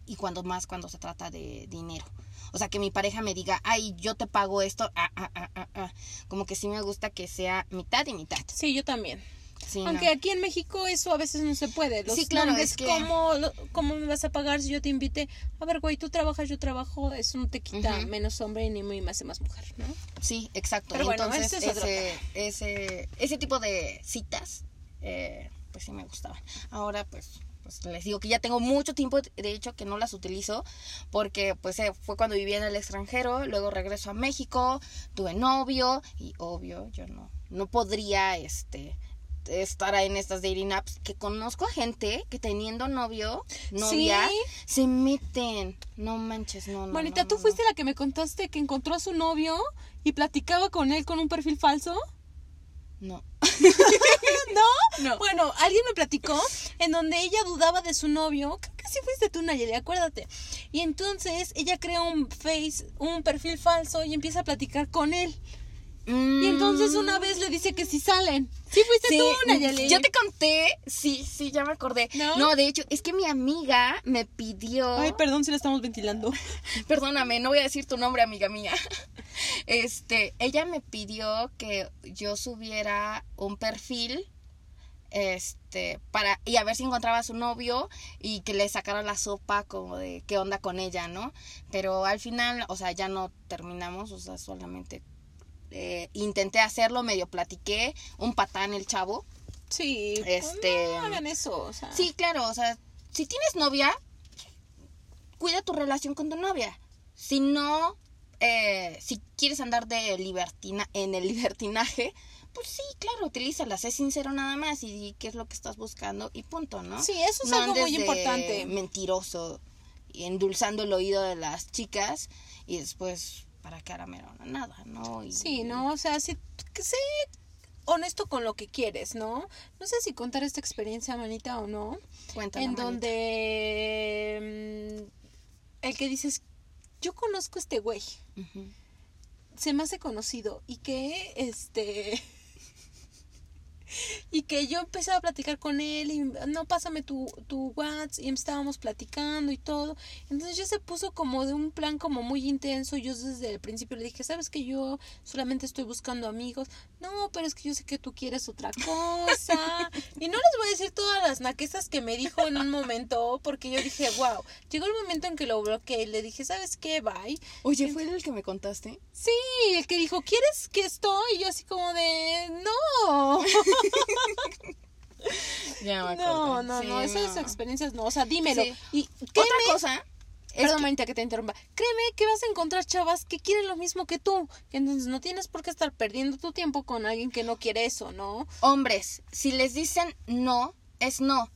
y cuando más cuando se trata de dinero. O sea, que mi pareja me diga, ay, yo te pago esto, ah, ah, ah, ah, ah. Como que sí me gusta que sea mitad y mitad. Sí, yo también. Sí, aunque no. Aquí en México eso a veces no se puede. Los sí, claro, nombres, es que... ¿cómo, ¿cómo me vas a pagar si yo te invité? A ver, güey, tú trabajas, yo trabajo. Eso no te quita uh-huh. menos hombre ni me hace más mujer, ¿no? Sí, exacto. Pero bueno, entonces este es ese, ese, ese tipo de citas, eh, pues sí me gustaban. Ahora pues, pues les digo que ya tengo mucho tiempo, de hecho, que no las utilizo. Porque pues eh, fue cuando vivía en el extranjero. Luego regreso a México, tuve novio. Y obvio, yo no, no podría, este... estar en estas dating apps, que conozco a gente que teniendo novio, novia, ¿sí? se meten. No manches, no, no. Manita, no, ¿tú no, fuiste no. la que me contaste que encontró a su novio y platicaba con él con un perfil falso? No. ¿No? No. Bueno, alguien me platicó en donde ella dudaba de su novio. Creo que sí fuiste tú, Nayeli, acuérdate. Y entonces ella crea un face, un perfil falso y empieza a platicar con él. Y entonces una vez le dice que sí salen. Sí fuiste sí, tú, Nayeli. Yo te conté. Sí, sí, ya me acordé. ¿No? No, de hecho, es que mi amiga me pidió... Ay, perdón si la estamos ventilando. Perdóname, no voy a decir tu nombre, amiga mía. Este, ella me pidió que yo subiera un perfil, este, para... y a ver si encontraba a su novio y que le sacara la sopa como de qué onda con ella, ¿no? Pero al final, o sea, ya no terminamos, o sea, solamente... Eh, intenté hacerlo, medio platiqué. Un patán el chavo. Sí, este, no hagan eso, o sea. Sí, claro, o sea, si tienes novia, cuida tu relación con tu novia. Si no, eh, si quieres andar de libertina, en el libertinaje, pues sí, claro, utilízalas. Sé sincero nada más y di qué es lo que estás buscando y punto, ¿no? Sí, eso es no algo muy importante. Mentiroso y endulzando el oído de las chicas y después... para que ahora me nada, ¿no? Y, sí, no, o sea, sí, sí, honesto con lo que quieres, ¿no? No sé si contar esta experiencia, manita, o no. Cuéntame, en manita. Donde el que dices, yo conozco a este güey. Uh-huh. Se me hace conocido. Y que, este... y que yo empezaba a platicar con él y no, pásame tu, tu WhatsApp, y estábamos platicando y todo. Entonces ya se puso como de un plan como muy intenso. Yo desde el principio le dije, sabes que yo solamente estoy buscando amigos. No, pero es que yo sé que tú quieres otra cosa. Y no les voy a decir todas las naquezas que me dijo en un momento, porque yo dije, wow. Llegó el momento en que lo bloqueé y le dije, ¿sabes qué? Bye. Oye, ¿fue el que me contaste? Sí, el que dijo, ¿quieres que estoy? Y yo así como de, no. Ya me no, no, sí, no, esas no. experiencias no, o sea, dímelo. Sí. Y créeme, otra cosa, perdón, manita, que te interrumpa. Créeme que vas a encontrar chavas que quieren lo mismo que tú, que entonces no tienes por qué estar perdiendo tu tiempo con alguien que no quiere eso, ¿no? Hombres, si les dicen no, es no.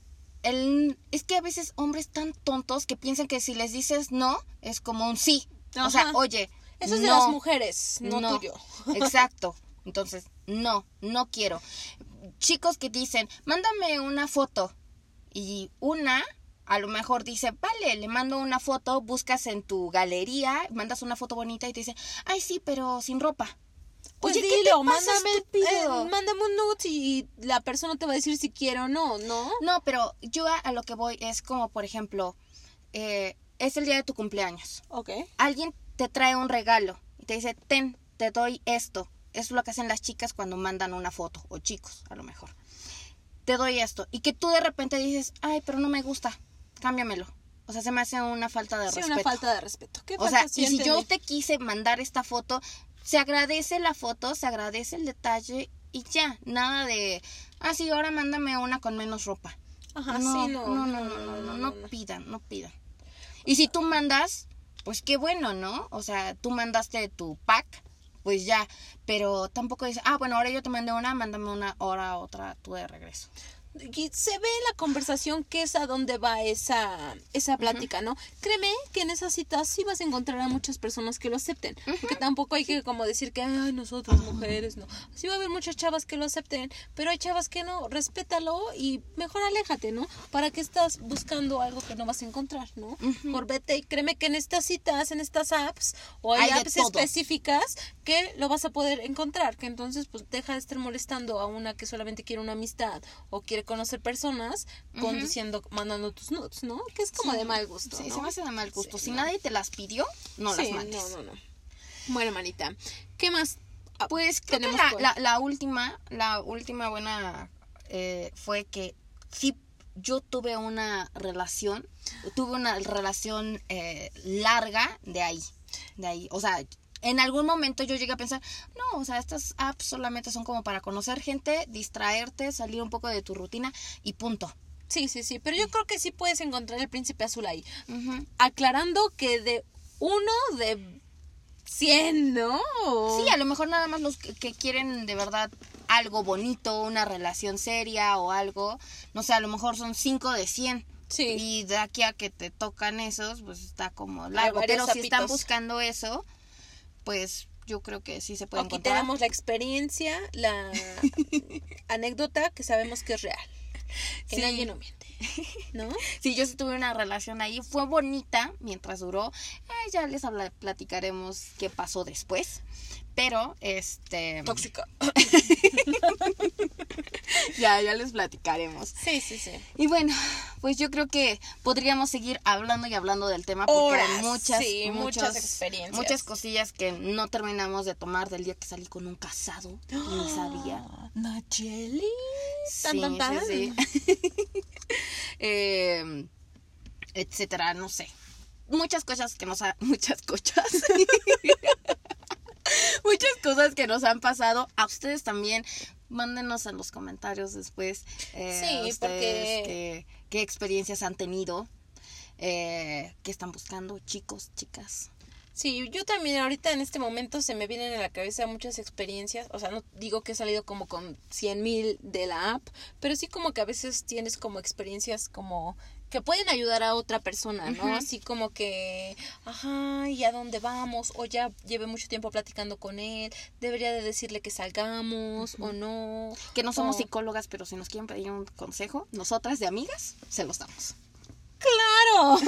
El, es que a veces hombres tan tontos que piensan que si les dices no, es como un sí. Ajá. O sea, oye, eso es no, de las mujeres, no, no tuyo. Exacto. Entonces, no, no quiero. Chicos que dicen, mándame una foto, y una a lo mejor dice, vale, le mando una foto, buscas en tu galería, mandas una foto bonita y te dice, ay sí, pero sin ropa. Pues oye, dilo, ¿qué te pasa, mándame, estúpido? Eh, mándame un nude y la persona te va a decir si quiero o no, ¿no? No, pero yo a, a lo que voy es como, por ejemplo, eh, es el día de tu cumpleaños. Okay. Alguien te trae un regalo y te dice, ten, te doy esto. Es lo que hacen las chicas cuando mandan una foto, o chicos, a lo mejor. Te doy esto, y que tú de repente dices, ay, pero no me gusta, cámbiamelo. O sea, se me hace una falta de sí, respeto. Sí, una falta de respeto. ¿Qué o sea, y si yo te quise mandar esta foto, se agradece la foto, se agradece el detalle, y ya, nada de, ah, sí, ahora mándame una con menos ropa. Ajá, no, sí, no. No, no, no, no, no, no, no, no, no pidan, no pidan. Y si tú mandas, pues qué bueno, ¿no? O sea, tú mandaste tu pack, pues ya, pero tampoco dice, ah, bueno, ahora yo te mandé una, mándame una hora, otra, tú de regreso. Y se ve en la conversación que es a dónde va esa, esa plática, uh-huh. ¿no? Créeme que en esas citas sí vas a encontrar a muchas personas que lo acepten, uh-huh. porque tampoco hay que como decir que, ay, nosotros uh-huh. mujeres, no. Sí va a haber muchas chavas que lo acepten, pero hay chavas que no, respétalo y mejor aléjate, ¿no? ¿Para qué estás buscando algo que no vas a encontrar, no? Uh-huh. Por vete, y créeme que en estas citas, en estas apps, o hay, hay apps específicas que lo vas a poder encontrar, que entonces pues deja de estar molestando a una que solamente quiere una amistad, o quiere conocer personas conduciendo, uh-huh. mandando tus nudes, ¿no? Que es como sí. de mal gusto, sí, ¿no? Se me hace de mal gusto. Sí, si no. nadie te las pidió, no sí, las mandes. No, no, no. Bueno, manita, ¿qué más? Pues creo que la, la, la última, la última buena eh, fue que sí, yo tuve una relación, tuve una relación eh, larga de ahí, de ahí, o sea... En algún momento yo llegué a pensar, no, o sea, estas apps solamente son como para conocer gente, distraerte, salir un poco de tu rutina y punto. Sí, sí, sí, pero yo creo que sí puedes encontrar el príncipe azul ahí. Uh-huh. Aclarando que de uno de cien, ¿no? Sí, a lo mejor nada más los que, que quieren de verdad algo bonito, una relación seria o algo, no sé, a lo mejor son cinco de cien. Sí. Y de aquí a que te tocan esos, pues está como largo, pero zapitos. Si están buscando eso... Pues yo creo que sí se puede encontrar. Aquí tenemos la experiencia, la anécdota que sabemos que es real. Que sí. nadie no miente, ¿no? Sí, yo sí tuve una relación ahí. Fue bonita mientras duró. Eh, ya les habl- platicaremos qué pasó después. Pero, este... Tóxica. ya, ya les platicaremos. Sí, sí, sí. Y bueno, pues yo creo que podríamos seguir hablando y hablando del tema. Porque Horas, hay muchas, sí, muchos, muchas experiencias. Muchas cosillas que no terminamos de tomar del día que salí con un casado. Y ni sabía. Nayeli. Sí, tan, tan, tan. sí, sí. eh, etcétera, no sé. Muchas cosas que nos ha... Muchas cosas. Muchas cosas que nos han pasado. A ustedes también, mándenos en los comentarios después eh, sí, ustedes, porque... qué, qué experiencias han tenido, eh, qué están buscando, chicos, chicas. Sí, yo también ahorita en este momento se me vienen a la cabeza muchas experiencias, o sea, no digo que he salido como con cien mil de la app, pero sí como que a veces tienes como experiencias como que pueden ayudar a otra persona, ¿no? Uh-huh. Así como que, ajá, ¿y a dónde vamos? O ya llevé mucho tiempo platicando con él, debería de decirle que salgamos, uh-huh, o no. Que no somos o... psicólogas, pero si nos quieren pedir un consejo, nosotras de amigas, se los damos. ¡Claro!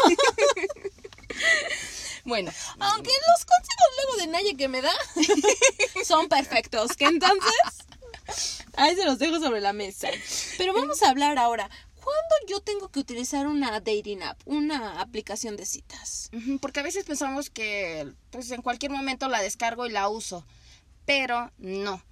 Bueno, aunque los consejos luego de Naye que me da son perfectos, que entonces ahí se los dejo sobre la mesa. Pero vamos a hablar ahora... ¿Cuándo yo tengo que utilizar una dating app, una aplicación de citas? Porque a veces pensamos que pues en cualquier momento la descargo y la uso, pero no.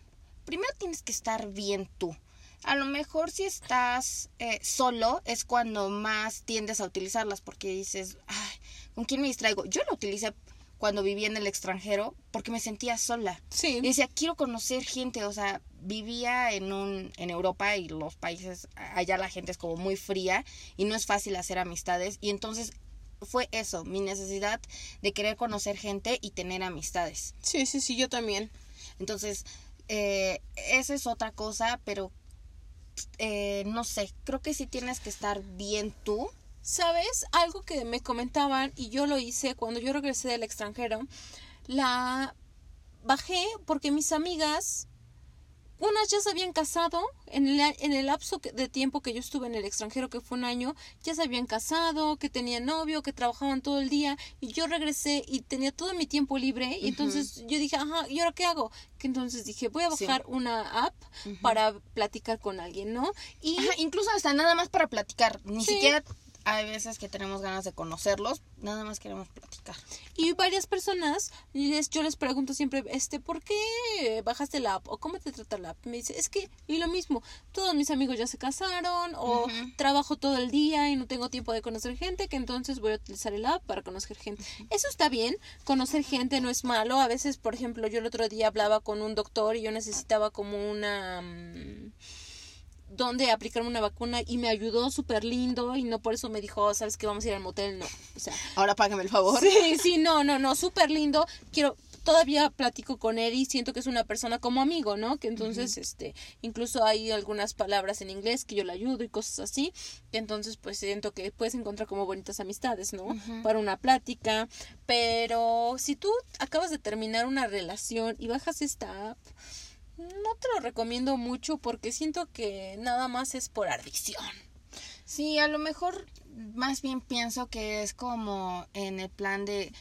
Primero tienes que estar bien tú. A lo mejor si estás eh, solo es cuando más tiendes a utilizarlas porque dices, ay, ¿con quién me distraigo? Yo la utilicé cuando vivía en el extranjero porque me sentía sola. Sí. Y decía, quiero conocer gente, o sea... Vivía en un en Europa y los países, allá la gente es como muy fría y no es fácil hacer amistades. Y entonces fue eso, mi necesidad de querer conocer gente y tener amistades. Sí, sí, sí, yo también. Entonces, eh, esa es otra cosa, pero eh, no sé, creo que sí tienes que estar bien tú. ¿Sabes? Algo que me comentaban y yo lo hice cuando yo regresé del extranjero, la bajé porque mis amigas... Unas ya se habían casado, en el, en el lapso de tiempo que yo estuve en el extranjero, que fue un año, ya se habían casado, que tenían novio, que trabajaban todo el día, y yo regresé y tenía todo mi tiempo libre, y uh-huh, entonces yo dije, ajá, ¿y ahora qué hago? Que entonces dije, voy a bajar, sí, una app, uh-huh, para platicar con alguien, ¿no? Y ajá, incluso hasta nada más para platicar, ni sí, siquiera... Hay veces que tenemos ganas de conocerlos, nada más queremos platicar. Y varias personas, les, yo les pregunto siempre, este, ¿por qué bajaste la app? ¿O cómo te trata la app? Me dice, es que, y lo mismo, todos mis amigos ya se casaron, o uh-huh, trabajo todo el día y no tengo tiempo de conocer gente, que entonces voy a utilizar el app para conocer gente. Uh-huh. Eso está bien, conocer gente no es malo. A veces, por ejemplo, yo el otro día hablaba con un doctor y yo necesitaba como una... Um, donde aplicarme una vacuna y me ayudó súper lindo y no por eso me dijo, oh, ¿sabes qué? Vamos a ir al motel, no, o sea... Ahora págame el favor. Sí, sí, no, no, no, súper lindo, quiero... Todavía platico con él y siento que es una persona como amigo, ¿no? Que entonces, uh-huh, este, incluso hay algunas palabras en inglés que yo le ayudo y cosas así. Que entonces, pues, siento que puedes encontrar como bonitas amistades, ¿no? Uh-huh. Para una plática. Pero si tú acabas de terminar una relación y bajas esta app... No te lo recomiendo mucho porque siento que nada más es por adicción. Sí, a lo mejor más bien pienso que es como en el plan de...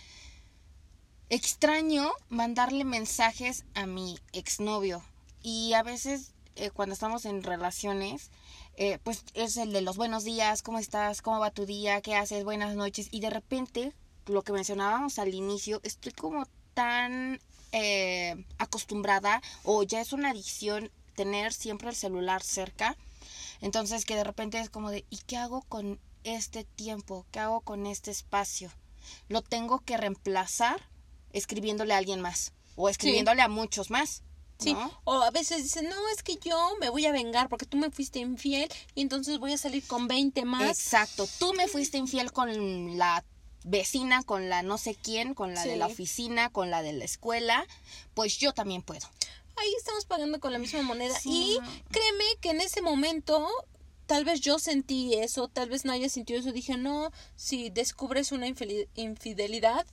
Extraño mandarle mensajes a mi exnovio. Y a veces eh, cuando estamos en relaciones, eh, pues es el de los buenos días, ¿cómo estás? ¿Cómo va tu día? ¿Qué haces? Buenas noches. Y de repente, lo que mencionábamos al inicio, estoy como tan... Eh, acostumbrada o ya es una adicción tener siempre el celular cerca, entonces que de repente es como de ¿y qué hago con este tiempo? ¿Qué hago con este espacio? Lo tengo que reemplazar escribiéndole a alguien más o escribiéndole, sí, a muchos más, ¿no? Sí, o a veces dicen, no, es que yo me voy a vengar porque tú me fuiste infiel y entonces voy a salir con veinte más. Exacto, tú me fuiste infiel con la vecina, con la no sé quién, con la, sí, de la oficina, con la de la escuela, pues yo también puedo. Ahí estamos pagando con la misma moneda, sí, y créeme que en ese momento tal vez yo sentí eso, tal vez no haya sentido eso, dije, no, si descubres una infidelidad,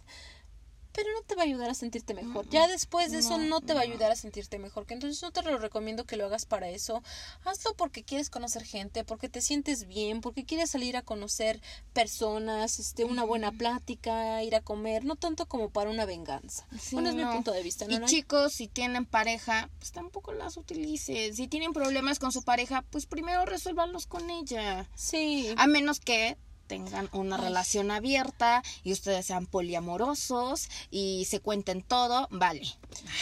pero no te va a ayudar a sentirte mejor. No, ya después de no, eso no te va a ayudar a sentirte mejor. Que entonces no te lo recomiendo que lo hagas para eso. Hazlo porque quieres conocer gente, porque te sientes bien, porque quieres salir a conocer personas, este, una buena plática, ir a comer, no tanto como para una venganza. Sí, bueno, es no. mi punto de vista. ¿No, y no? Chicos, si tienen pareja, pues tampoco las utilicen. Si tienen problemas con su pareja, pues primero resuélvanlos con ella. Sí. A menos que tengan una, ay, relación abierta y ustedes sean poliamorosos y se cuenten todo, vale.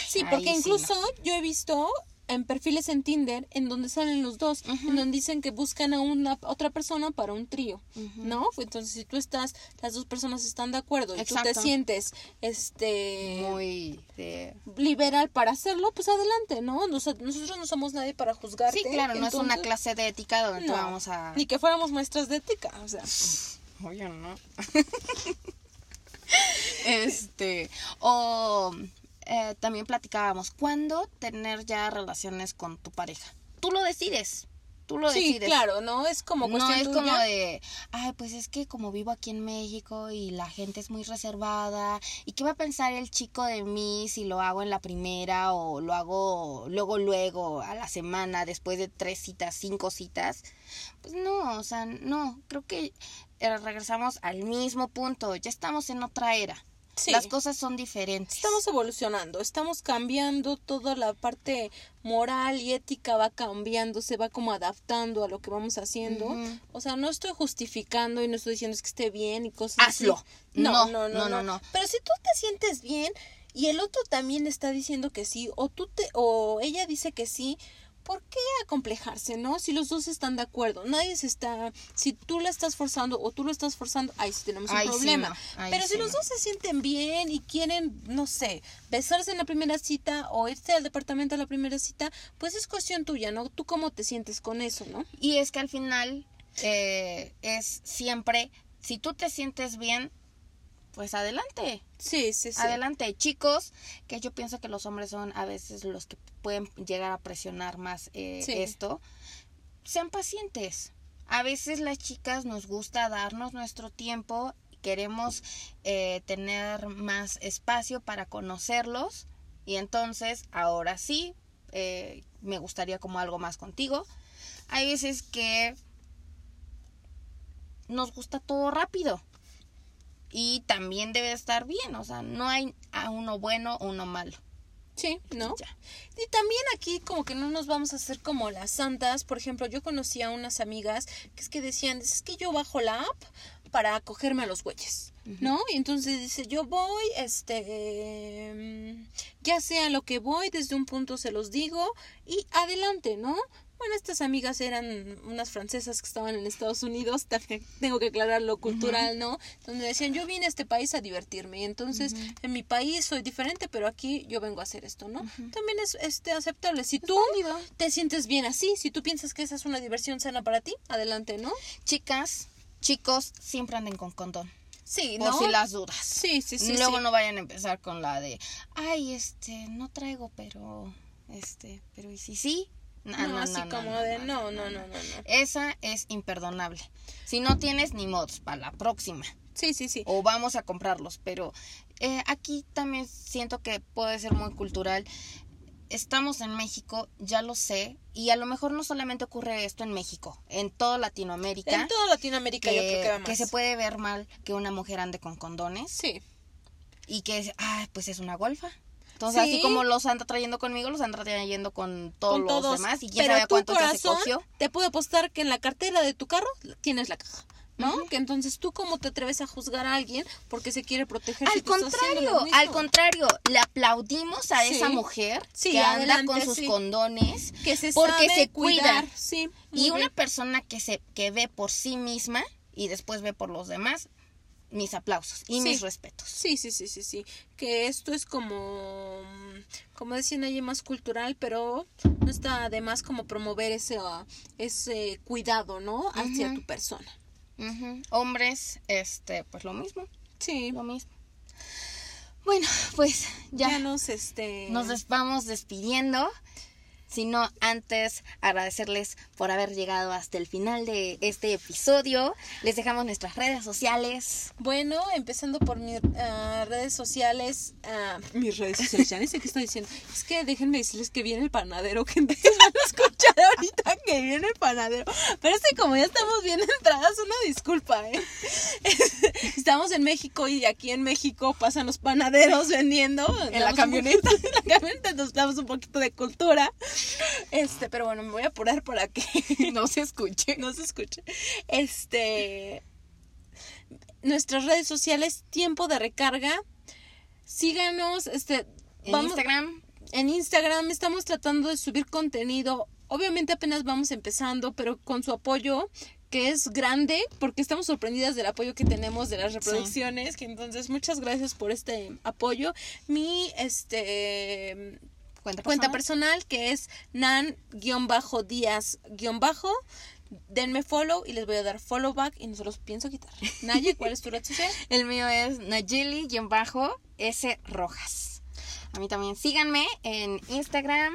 Sí, porque ahí incluso sí, no. yo he visto en perfiles en Tinder en donde salen los dos, uh-huh, en donde dicen que buscan a una otra persona para un trío, uh-huh, ¿no? Entonces, si tú estás, las dos personas están de acuerdo y, exacto, tú te sientes este muy de... liberal para hacerlo, pues adelante, ¿no? Nos, nosotros no somos nadie para juzgarte. Sí, claro, entonces, no es una clase de ética donde no, vamos a... Ni que fuéramos maestras de ética, o sea... Oye, no... Este, o eh, también platicábamos, ¿cuándo tener ya relaciones con tu pareja? Tú lo decides. Tú lo decides. Sí, claro, no es como cuestión tuya. No es como de, ay, pues es que como vivo aquí en México y la gente es muy reservada, ¿y qué va a pensar el chico de mí si lo hago en la primera o lo hago luego, luego, a la semana, después de tres citas, cinco citas? Pues no, o sea, no, creo que regresamos al mismo punto, ya estamos en otra era. Sí. Las cosas son diferentes. Estamos evolucionando, estamos cambiando, toda la parte moral y ética va cambiando, se va como adaptando a lo que vamos haciendo. Uh-huh. O sea, no estoy justificando y no estoy diciendo es que esté bien y cosas Hazlo. así. No no no, no, no, no, no. Pero si tú te sientes bien y el otro también está diciendo que sí, o tú te, o ella dice que sí, ¿por qué acomplejarse, no? Si los dos están de acuerdo, nadie se está... Si tú la estás forzando o tú lo estás forzando, ahí sí tenemos un ay, problema. Sí, no. Pero sí, si los no. dos se sienten bien y quieren, no sé, besarse en la primera cita o irse al departamento a la primera cita, pues es cuestión tuya, ¿no? Tú cómo te sientes con eso, ¿no? Y es que al final eh, es siempre, si tú te sientes bien, pues adelante. Sí, sí, sí. Adelante, chicos, que yo pienso que los hombres son a veces los que pueden llegar a presionar más eh, sí. esto. Sean pacientes. A veces las chicas nos gusta darnos nuestro tiempo, queremos eh, tener más espacio para conocerlos y entonces, ahora sí, eh, me gustaría como algo más contigo. Hay veces que nos gusta todo rápido. Y también debe estar bien, o sea, no hay a uno bueno o uno malo. Sí, ¿no? Ya. Y también aquí como que no nos vamos a hacer como las santas. Por ejemplo, yo conocí a unas amigas que es que decían, es que yo bajo la app para cogerme a los güeyes, uh-huh. ¿no? Y entonces dice, yo voy, este, eh, ya sea lo que voy, desde un punto se los digo y adelante, ¿no? Bueno, estas amigas eran unas francesas que estaban en Estados Unidos, también tengo que aclarar lo cultural, uh-huh. ¿no? Donde decían, yo vine a este país a divertirme, y entonces uh-huh. en mi país soy diferente, pero aquí yo vengo a hacer esto, ¿no? Uh-huh. También es este aceptable. Si es tú válido. te sientes bien así, si tú piensas que esa es una diversión sana para ti, adelante, ¿no? Chicas, chicos, siempre anden con condón. Sí, por ¿no? si las dudas. Sí, sí, sí. Y luego sí. no vayan a empezar con la de, ay, este, no traigo, pero, este, pero y si sí. No, no, no, así no, como no, de no, no, no, no, no, no. Esa es imperdonable. Si no tienes, ni mods, para la próxima. Sí, sí, sí. O vamos a comprarlos, pero eh, aquí también siento que puede ser muy cultural. Estamos en México, ya lo sé, y a lo mejor no solamente ocurre esto en México, en toda Latinoamérica. En toda Latinoamérica que, yo creo que va más. Que se puede ver mal que una mujer ande con condones. Sí. Y que, ah, pues es una golfa. Entonces, sí. así como los anda trayendo conmigo, los anda trayendo con todos, con todos. los demás. Y quién sabe cuánto ya se coció. Te puedo apostar que en la cartera de tu carro tienes la caja, ¿no? Uh-huh. Que entonces, ¿tú cómo te atreves a juzgar a alguien porque se quiere proteger? Al si contrario, al contrario. Le aplaudimos a sí. esa mujer sí, que adelante, anda con sus sí. condones. Que se porque se cuidar. cuida. Sí, y bien. Una persona que se que ve por sí misma y después ve por los demás... Mis aplausos y sí. mis respetos. Sí, sí, sí, sí, sí. Que esto es como, como decían allí, más cultural, pero no está además como promover ese, ese cuidado, ¿no? Hacia uh-huh. tu persona. Uh-huh. Hombres, este, pues lo mismo. Sí. Lo mismo. Bueno, pues ya, ya nos, este... nos vamos despidiendo. Sino antes agradecerles por haber llegado hasta el final de este episodio. Les dejamos nuestras redes sociales. Bueno, empezando por mis uh, redes sociales. Uh, mis redes sociales, ya ni sé qué estoy diciendo. Es que déjenme decirles que viene el panadero, que entonces van a escuchar ahorita que viene el panadero. Pero es que como ya estamos bien entradas, una disculpa, ¿eh? Estamos en México y aquí en México pasan los panaderos vendiendo. En la camioneta. En la camioneta nos damos un poquito de cultura. Este, pero bueno, me voy a apurar para que no se escuche, no se escuche. Este, nuestras redes sociales, Tiempo de Recarga. Síganos, este, en vamos, Instagram. En Instagram estamos tratando de subir contenido. Obviamente apenas vamos empezando, pero con su apoyo, que es grande, porque estamos sorprendidas del apoyo que tenemos de las reproducciones, sí. que entonces muchas gracias por este apoyo. Mi este Cuenta personal. cuenta personal que es nan-días denme follow y les voy a dar follow back y no se los pienso quitar. Naye, ¿cuál es tu red social? El mío es Nayeli-srojas. A mí también síganme en Instagram.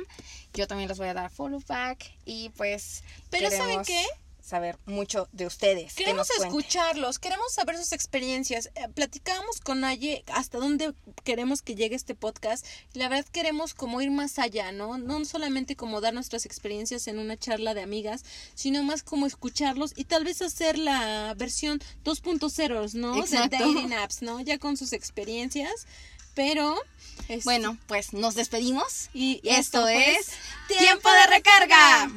Yo también les voy a dar follow back. Y pues pero ¿saben qué? Saber mucho de ustedes. Queremos que escucharlos, queremos saber sus experiencias. Eh, platicamos con Naye hasta dónde queremos que llegue este podcast. La verdad queremos como ir más allá, ¿no? No solamente como dar nuestras experiencias en una charla de amigas, sino más como escucharlos y tal vez hacer la versión dos punto cero, ¿no? De dating apps, ¿no? Ya con sus experiencias. Pero es... bueno, pues nos despedimos y, y esto, esto es Tiempo de Recarga.